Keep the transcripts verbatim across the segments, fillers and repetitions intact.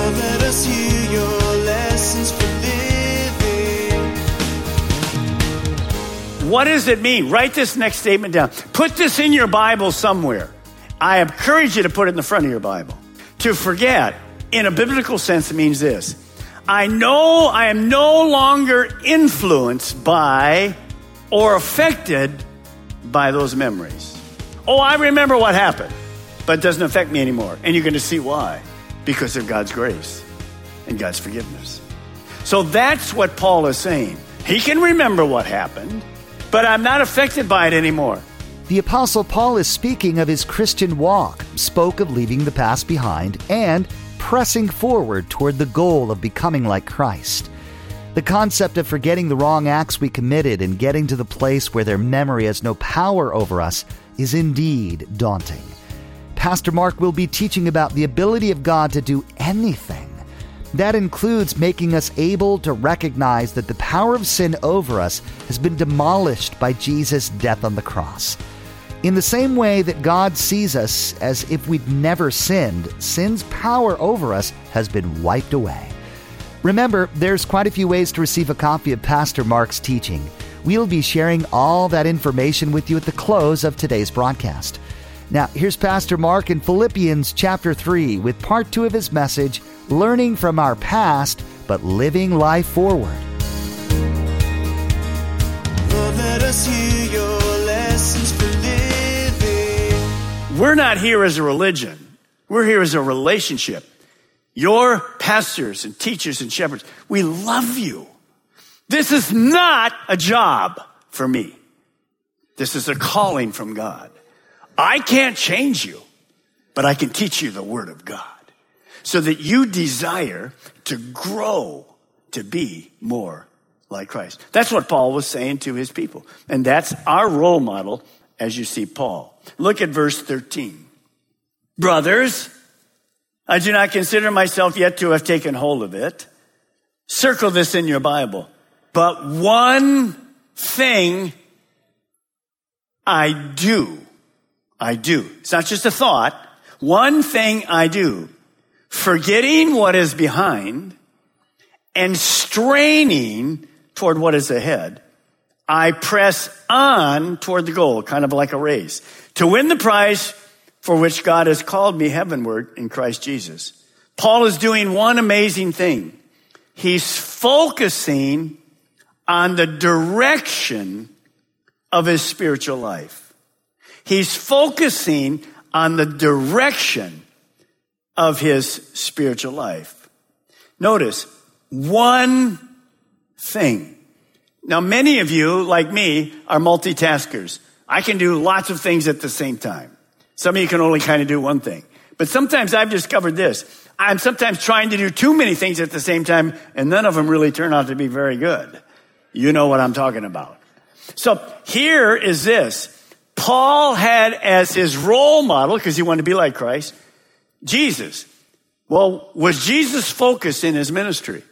Lord, let us hear your lessons for living. What does it mean? Write this next statement down. Put this in your Bible somewhere. I encourage you to put it in the front of your Bible. To forget, in a biblical sense, it means this. I know I am no longer influenced by or affected by those memories. Oh, I remember what happened, but it doesn't affect me anymore. And you're going to see why. Because of God's grace and God's forgiveness. So that's what Paul is saying. He can remember what happened, but I'm not affected by it anymore. The Apostle Paul is speaking of his Christian walk, spoke of leaving the past behind, and pressing forward toward the goal of becoming like Christ. The concept of forgetting the wrong acts we committed and getting to the place where their memory has no power over us is indeed daunting. Pastor Mark will be teaching about the ability of God to do anything. That includes making us able to recognize that the power of sin over us has been demolished by Jesus' death on the cross. In the same way that God sees us as if we'd never sinned, sin's power over us has been wiped away. Remember, there's quite a few ways to receive a copy of Pastor Mark's teaching. We'll be sharing all that information with you at the close of today's broadcast. Now, here's Pastor Mark in Philippians chapter three with part two of his message, Learning from Our Past, but Living Life Forward. Lord, let us hear your lessons for living. We're not here as a religion. We're here as a relationship. Your pastors and teachers and shepherds, we love you. This is not a job for me. This is a calling from God. I can't change you, but I can teach you the Word of God so that you desire to grow to be more like Christ. That's what Paul was saying to his people. And that's our role model as you see Paul. Look at verse thirteen. Brothers, I do not consider myself yet to have taken hold of it. Circle this in your Bible. But one thing I do. I do. It's not just a thought. One thing I do. Forgetting what is behind and straining toward what is ahead, I press on toward the goal, kind of like a race, to win the prize for which God has called me heavenward in Christ Jesus. Paul is doing one amazing thing. He's focusing on the direction of his spiritual life. He's focusing on the direction of his spiritual life. Notice, one thing. Now, many of you, like me, are multitaskers. I can do lots of things at the same time. Some of you can only kind of do one thing. But sometimes I've discovered this. I'm sometimes trying to do too many things at the same time, and none of them really turn out to be very good. You know what I'm talking about. So here is this. Paul had as his role model, because he wanted to be like Christ, Jesus. Well, was Jesus focused in his ministry?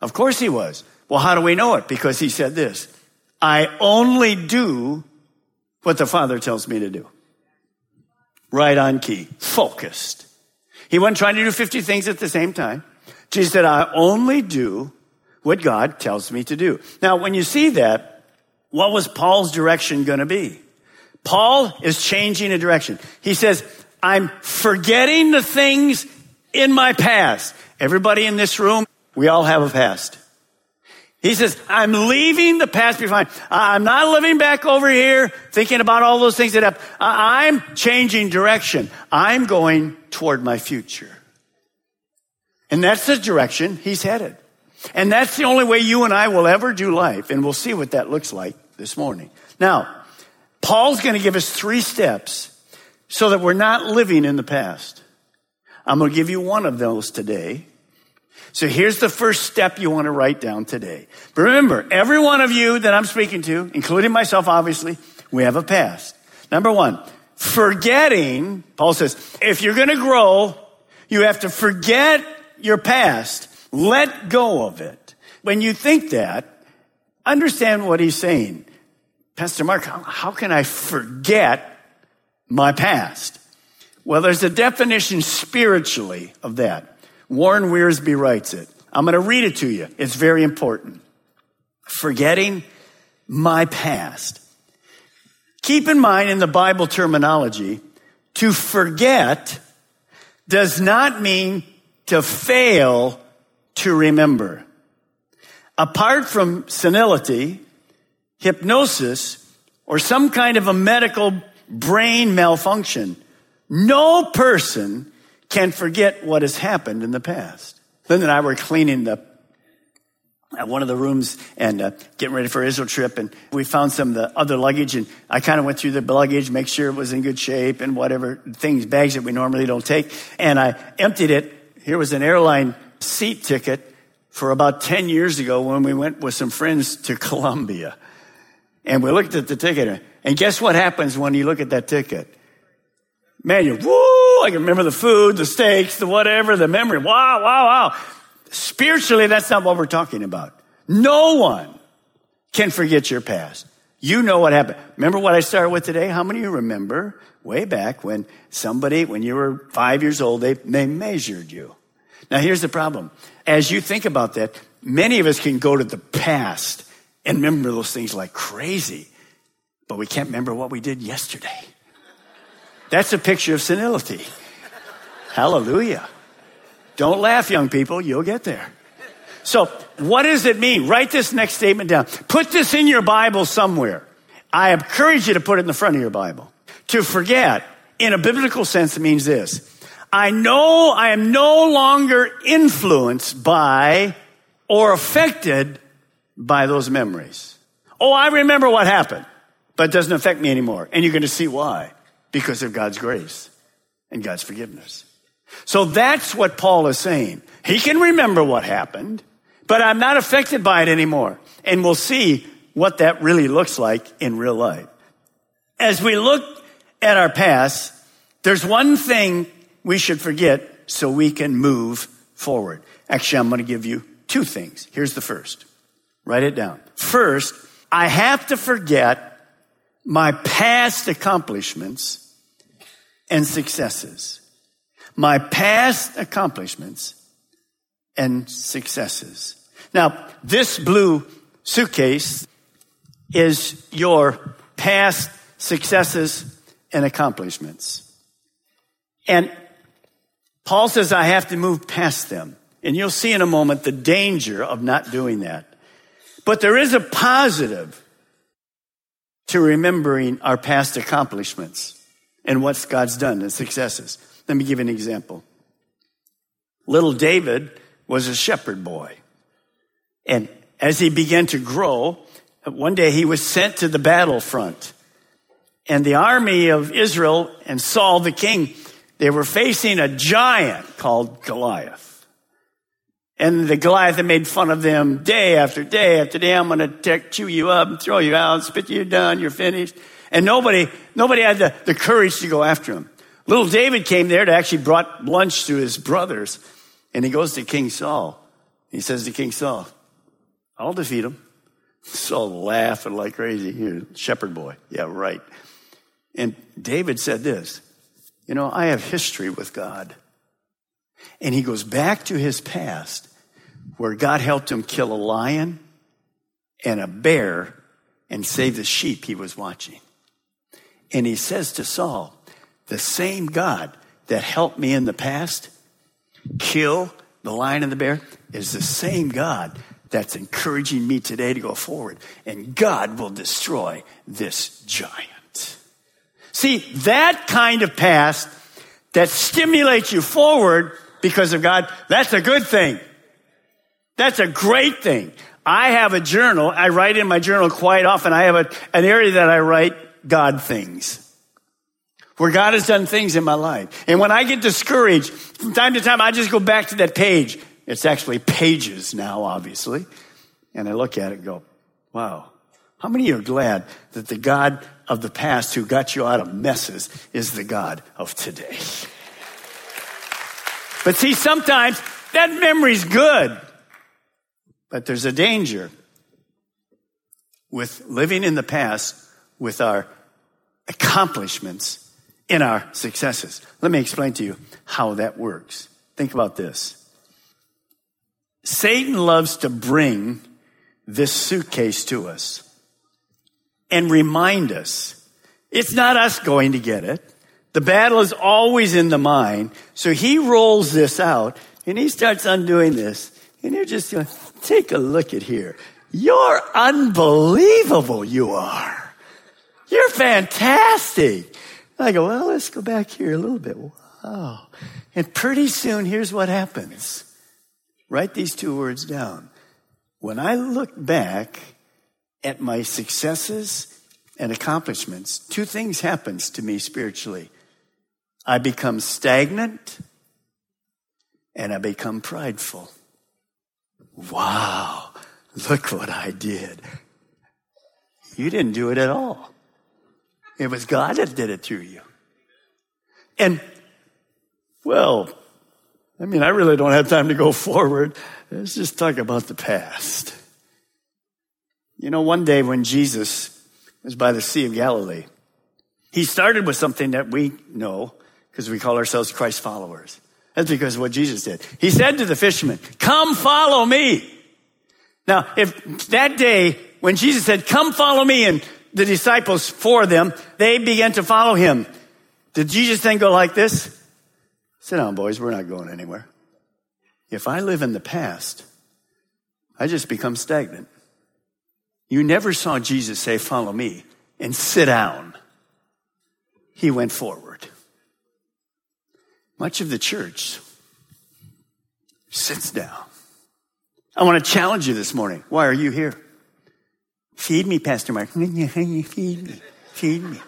Of course he was. Well, how do we know it? Because he said this, I only do what the Father tells me to do. Right on key. Focused. He wasn't trying to do fifty things at the same time. Jesus said, I only do what God tells me to do. Now, when you see that, what was Paul's direction going to be? Paul is changing a direction. He says, I'm forgetting the things in my past. Everybody in this room, we all have a past. He says, I'm leaving the past behind. I'm not living back over here thinking about all those things that happened. I'm changing direction. I'm going toward my future. And that's the direction he's headed. And that's the only way you and I will ever do life. And we'll see what that looks like this morning. Now, Paul's going to give us three steps so that we're not living in the past. I'm going to give you one of those today. So here's the first step you want to write down today. Remember, every one of you that I'm speaking to, including myself, obviously, we have a past. Number one, forgetting, Paul says, if you're going to grow, you have to forget your past. Let go of it. When you think that, understand what he's saying. Pastor Mark, how can I forget my past? Well, there's a definition spiritually of that. Warren Wiersbe writes it. I'm going to read it to you. It's very important. Forgetting my past. Keep in mind, in the Bible terminology, to forget does not mean to fail to remember. Apart from senility, hypnosis, or some kind of a medical brain malfunction, no person can forget what has happened in the past. Lynn and I were cleaning the uh, one of the rooms and uh, getting ready for Israel trip, and we found some of the other luggage, and I kind of went through the luggage, make sure it was in good shape and whatever things, bags that we normally don't take, and I emptied it. Here was an airline seat ticket for about ten years ago when we went with some friends to Colombia, and we looked at the ticket, and guess what happens when you look at that ticket? Man, you, woo, I can remember the food, the steaks, the whatever, the memory. Wow, wow, wow. Spiritually, that's not what we're talking about. No one can forget your past. You know what happened. Remember what I started with today? How many of you remember way back when somebody, when you were five years old, they, they measured you? Now, here's the problem. As you think about that, many of us can go to the past and remember those things like crazy, but we can't remember what we did yesterday. That's a picture of senility. Hallelujah. Don't laugh, young people. You'll get there. So what does it mean? Write this next statement down. Put this in your Bible somewhere. I encourage you to put it in the front of your Bible. To forget, in a biblical sense, means this. I know I am no longer influenced by or affected by those memories. Oh, I remember what happened, but it doesn't affect me anymore. And you're going to see why. Because of God's grace and God's forgiveness. So that's what Paul is saying. He can remember what happened, but I'm not affected by it anymore. And we'll see what that really looks like in real life. As we look at our past, there's one thing we should forget so we can move forward. Actually, I'm going to give you two things. Here's the first. Write it down. First, I have to forget my past accomplishments and successes. My past accomplishments and successes. Now, this blue suitcase is your past successes and accomplishments. And Paul says, I have to move past them. And you'll see in a moment the danger of not doing that. But there is a positive to remembering our past accomplishments and what God's done and successes. Let me give you an example. Little David was a shepherd boy. And as he began to grow, one day he was sent to the battlefront. And the army of Israel and Saul, the king, they were facing a giant called Goliath. And the Goliath had made fun of them day after day after day. I'm going to take, chew you up and throw you out, spit you down, you're finished. And nobody, nobody had the, the courage to go after him. Little David came there to actually brought lunch to his brothers. And he goes to King Saul. He says to King Saul, I'll defeat him. Saul laughing like crazy. Here, shepherd boy. Yeah, right. And David said this, you know, I have history with God. And he goes back to his past where God helped him kill a lion and a bear and save the sheep he was watching. And he says to Saul, the same God that helped me in the past kill the lion and the bear is the same God that's encouraging me today to go forward. And God will destroy this giant. See, that kind of past that stimulates you forward because of God, that's a good thing. That's a great thing. I have a journal. I write in my journal quite often. I have a, an area that I write God things, where God has done things in my life. And when I get discouraged, from time to time, I just go back to that page. It's actually pages now, obviously. And I look at it and go, wow, how many are glad that the God of the past who got you out of messes is the God of today? But see, sometimes that memory's good. But there's a danger with living in the past with our accomplishments in our successes. Let me explain to you how that works. Think about this. Satan loves to bring this suitcase to us and remind us it's not us going to get it. The battle is always in the mind. So he rolls this out and he starts undoing this. And you're just going, take a look at here. You're unbelievable, you are. You're fantastic. And I go, well, let's go back here a little bit. Wow. And pretty soon, here's what happens. Write these two words down. When I look back at my successes and accomplishments, two things happen to me spiritually. I become stagnant and I become prideful. Wow, look what I did. You didn't do it at all. It was God that did it through you. And, well, I mean, I really don't have time to go forward. Let's just talk about the past. You know, one day when Jesus was by the Sea of Galilee, he started with something that we know because we call ourselves Christ followers. That's because of what Jesus did. He said to the fishermen, come follow me. Now, if that day when Jesus said, come follow me, and the disciples for them, they began to follow him. Did Jesus then go like this? Sit down, boys. We're not going anywhere. If I live in the past, I just become stagnant. You never saw Jesus say, follow me, and sit down. He went forward. Much of the church sits down. I want to challenge you this morning. Why are you here? Feed me, Pastor Mark. Feed me. Feed me.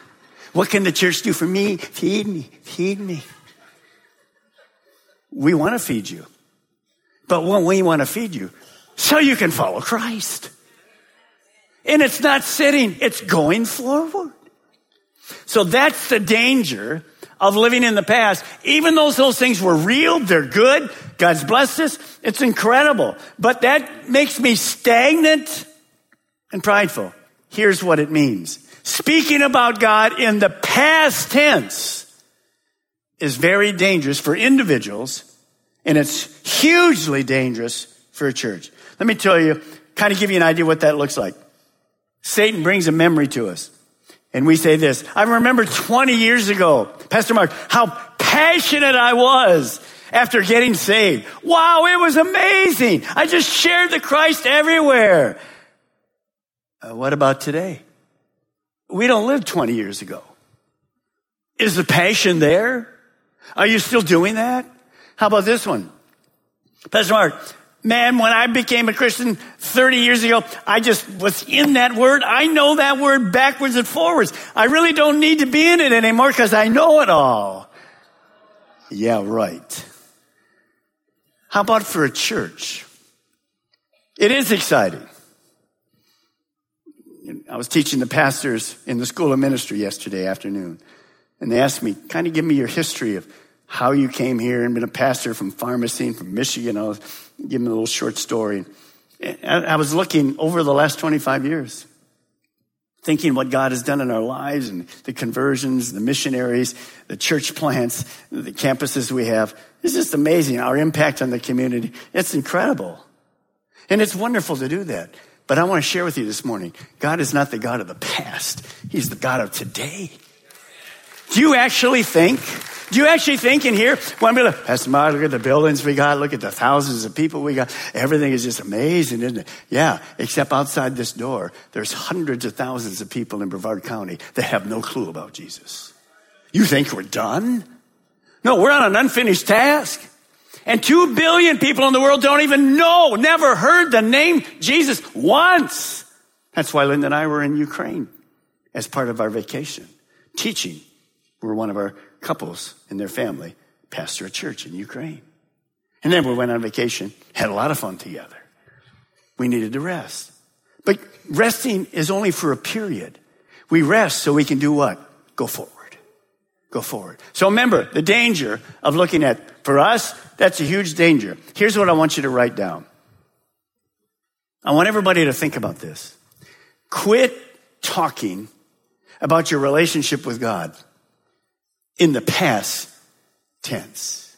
What can the church do for me? Feed me. Feed me. We want to feed you. But when we want to feed you, so you can follow Christ. And it's not sitting. It's going forward. So that's the danger of living in the past. Even though those things were real, they're good, God's blessed us, it's incredible. But that makes me stagnant and prideful. Here's what it means. Speaking about God in the past tense is very dangerous for individuals, and it's hugely dangerous for a church. Let me tell you, kind of give you an idea what that looks like. Satan brings a memory to us. And we say this, I remember twenty years ago, Pastor Mark, how passionate I was after getting saved. Wow, it was amazing. I just shared the Christ everywhere. Uh, what about today? We don't live twenty years ago. Is the passion there? Are you still doing that? How about this one? Pastor Mark, man, when I became a Christian thirty years ago, I just was in that word. I know that word backwards and forwards. I really don't need to be in it anymore because I know it all. Yeah, right. How about for a church? It is exciting. I was teaching the pastors in the school of ministry yesterday afternoon, and they asked me, kind of give me your history of how you came here and been a pastor from pharmacy and from Michigan. I was giving a little short story. I was looking over the last twenty-five years, thinking what God has done in our lives and the conversions, the missionaries, the church plants, the campuses we have. It's just amazing, our impact on the community. It's incredible. And it's wonderful to do that. But I want to share with you this morning, God is not the God of the past. He's the God of today. Do you actually think... Do you actually think in here, when we look, Pastor Mark, look at the buildings we got, look at the thousands of people we got. Everything is just amazing, isn't it? Yeah, except outside this door, there's hundreds of thousands of people in Brevard County that have no clue about Jesus. You think we're done? No, we're on an unfinished task. And two billion people in the world don't even know, never heard the name Jesus once. That's why Linda and I were in Ukraine as part of our vacation, teaching. We're one of our couples and their family, pastor a church in Ukraine. And then we went on vacation, had a lot of fun together. We needed to rest. But resting is only for a period. We rest so we can do what? Go forward. Go forward. So remember the danger of looking at, for us, that's a huge danger. Here's what I want you to write down. I want everybody to think about this. Quit talking about your relationship with God in the past tense.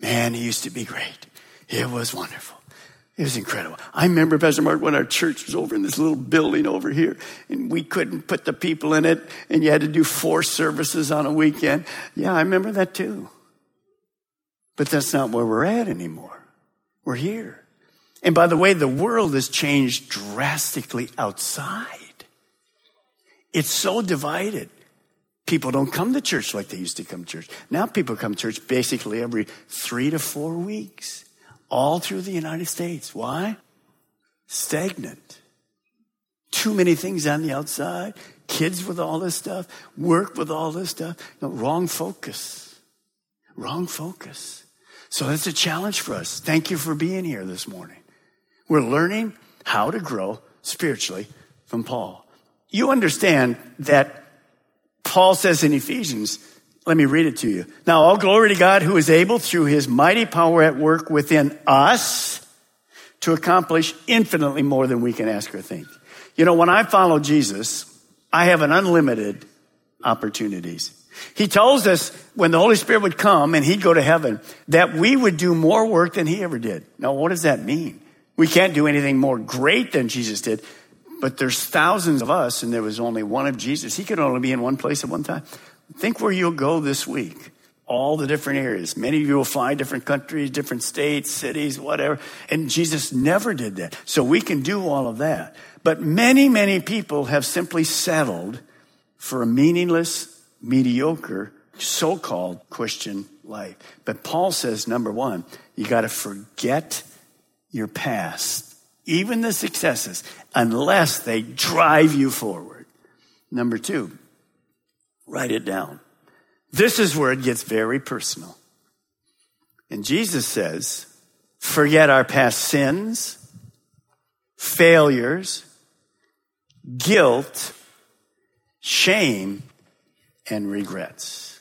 Man, he used to be great. It was wonderful. It was incredible. I remember, Pastor Mark, when our church was over in this little building over here, and we couldn't put the people in it, and you had to do four services on a weekend. Yeah, I remember that too. But that's not where we're at anymore. We're here. And by the way, the world has changed drastically outside. It's so divided. People don't come to church like they used to come to church. Now people come to church basically every three to four weeks. All through the United States. Why? Stagnant. Too many things on the outside. Kids with all this stuff. Work with all this stuff. No, wrong focus. Wrong focus. So that's a challenge for us. Thank you for being here this morning. We're learning how to grow spiritually from Paul. You understand that Paul says in Ephesians, let me read it to you. Now, all glory to God who is able through his mighty power at work within us to accomplish infinitely more than we can ask or think. You know, when I follow Jesus, I have an unlimited opportunities. He tells us when the Holy Spirit would come and he'd go to heaven, that we would do more work than he ever did. Now, what does that mean? We can't do anything more great than Jesus did, but there's thousands of us and there was only one of Jesus. He could only be in one place at one time. Think where you'll go this week, all the different areas. Many of you will fly different countries, different states, cities, whatever. And Jesus never did that. So we can do all of that. But many, many people have simply settled for a meaningless, mediocre, so-called Christian life. But Paul says, number one, you got to forget your past, even the successes, unless they drive you forward. Number two, write it down. This is where it gets very personal. And Jesus says, forget our past sins, failures, guilt, shame, and regrets.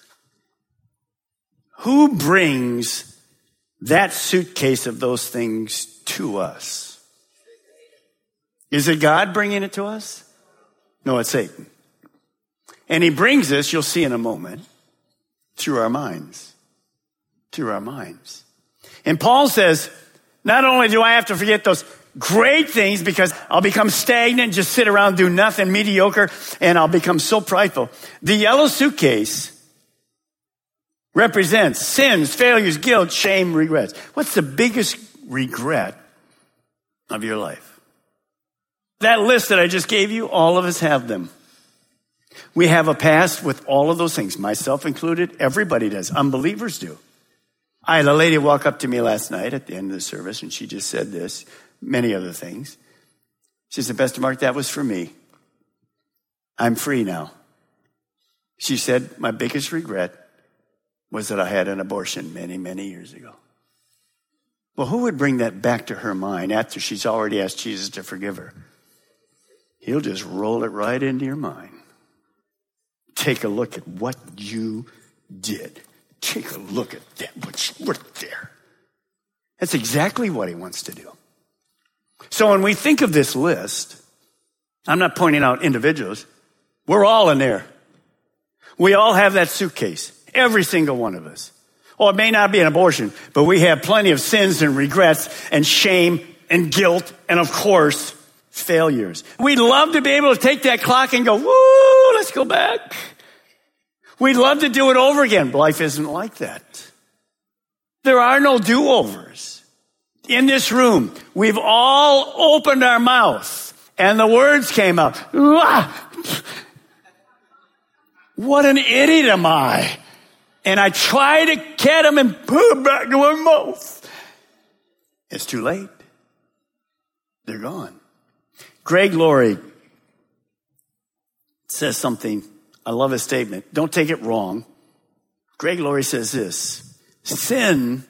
Who brings that suitcase of those things to us? Is it God bringing it to us? No, it's Satan. And he brings us, you'll see in a moment, through our minds. Through our minds. And Paul says, not only do I have to forget those great things because I'll become stagnant, just sit around, do nothing, mediocre, and I'll become so prideful. The yellow suitcase represents sins, failures, guilt, shame, regrets. What's the biggest regret of your life? That list that I just gave you, all of us have them. We have a past with all of those things, myself included. Everybody does. Unbelievers do. I had a lady walk up to me last night at the end of the service, and she just said this, many other things. She said, Pastor Mark, that was for me. I'm free now. She said, my biggest regret was that I had an abortion many, many years ago. Well, who would bring that back to her mind after she's already asked Jesus to forgive her? He'll just roll it right into your mind. Take a look at what you did. Take a look at that, what you were there. That's exactly what he wants to do. So when we think of this list, I'm not pointing out individuals. We're all in there. We all have that suitcase, every single one of us. Or it may not be an abortion, but we have plenty of sins and regrets and shame and guilt and, of course, failures. We'd love to be able to take that clock and go, woo, let's go back. We'd love to do it over again. Life isn't like that. There are no do-overs. In this room, we've all opened our mouth and the words came out. What an idiot am I. and I try to get them and put them back in my mouth. It's too late. They're gone. Greg Laurie says something. I love his statement. Don't take it wrong. Greg Laurie says this: sin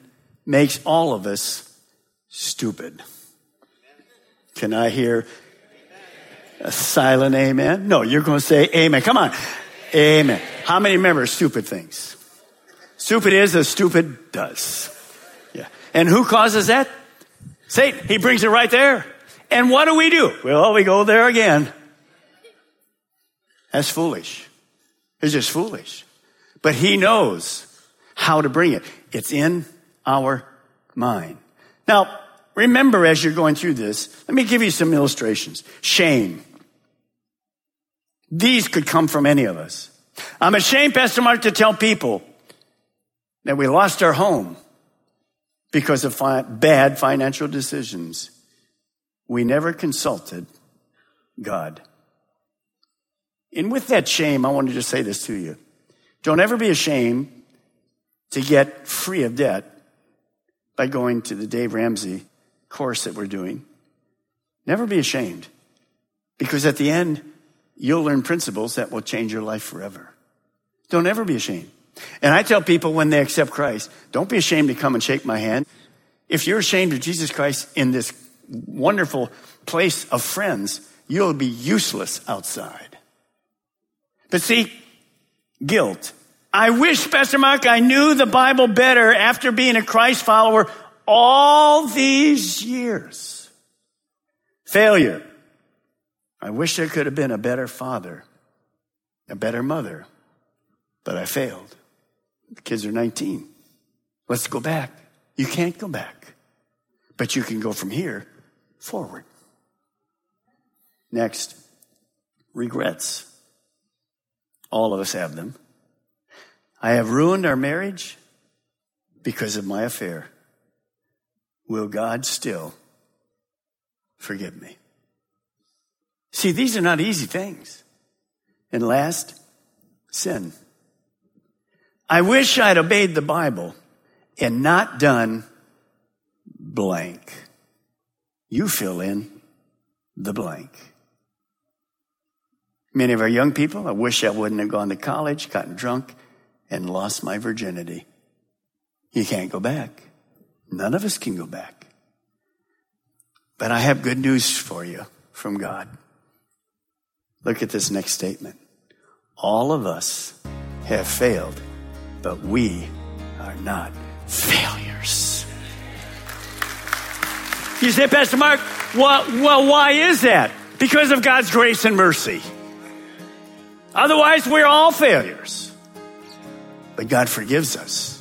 makes all of us stupid. Can I hear a silent amen? No, you're going to say amen. Come on. Amen. How many remember stupid things? Stupid is as stupid does. Yeah. And who causes that? Satan. He brings it right there. And what do we do? Well, we go there again. That's foolish. It's just foolish. But he knows how to bring it. It's in our mind. Now, remember as you're going through this, let me give you some illustrations. Shame. These could come from any of us. I'm ashamed, Pastor Mark, to tell people that we lost our home because of fi- bad financial decisions. We never consulted God. And with that shame, I wanted to say this to you. Don't ever be ashamed to get free of debt by going to the Dave Ramsey course that we're doing. Never be ashamed, because at the end, you'll learn principles that will change your life forever. Don't ever be ashamed. And I tell people when they accept Christ, don't be ashamed to come and shake my hand. If you're ashamed of Jesus Christ in this wonderful place of friends, you'll be useless outside. But see, guilt. I wish, Pastor Mark, I knew the Bible better after being a Christ follower all these years. Failure. I wish there could have been a better father, a better mother, but I failed. The kids are nineteen. Let's go back. You can't go back, but you can go from here forward. Next, regrets. All of us have them. I have ruined our marriage because of my affair. Will God still forgive me? See, these are not easy things. And last, sin. I wish I'd obeyed the Bible and not done blank. You fill in the blank. Many of our young people, I wish I wouldn't have gone to college, gotten drunk, and lost my virginity. You can't go back. None of us can go back. But I have good news for you from God. Look at this next statement. All of us have failed, but we are not failures. You say, Pastor Mark, well, well, why is that? Because of God's grace and mercy. Otherwise, we're all failures. But God forgives us.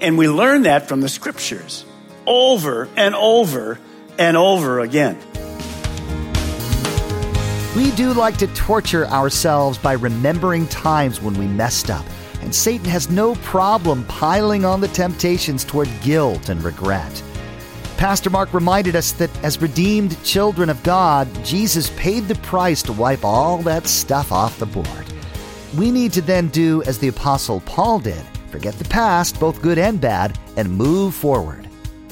And we learn that from the scriptures over and over and over again. We do like to torture ourselves by remembering times when we messed up. And Satan has no problem piling on the temptations toward guilt and regret. Pastor Mark reminded us that as redeemed children of God, Jesus paid the price to wipe all that stuff off the board. We need to then do as the Apostle Paul did, forget the past, both good and bad, and move forward.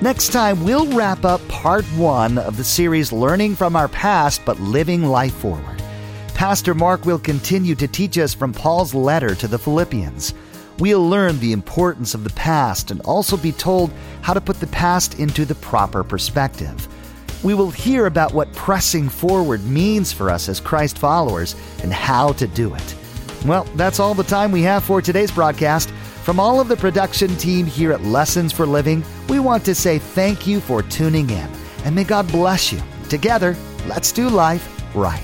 Next time, we'll wrap up part one of the series Learning from Our Past but Living Life Forward. Pastor Mark will continue to teach us from Paul's letter to the Philippians. We'll learn the importance of the past and also be told how to put the past into the proper perspective. We will hear about what pressing forward means for us as Christ followers and how to do it. Well, that's all the time we have for today's broadcast. From all of the production team here at Lessons for Living, we want to say thank you for tuning in, and may God bless you. Together, let's do life right.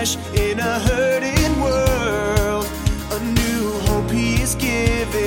flesh in a hurting world. A new hope he is giving.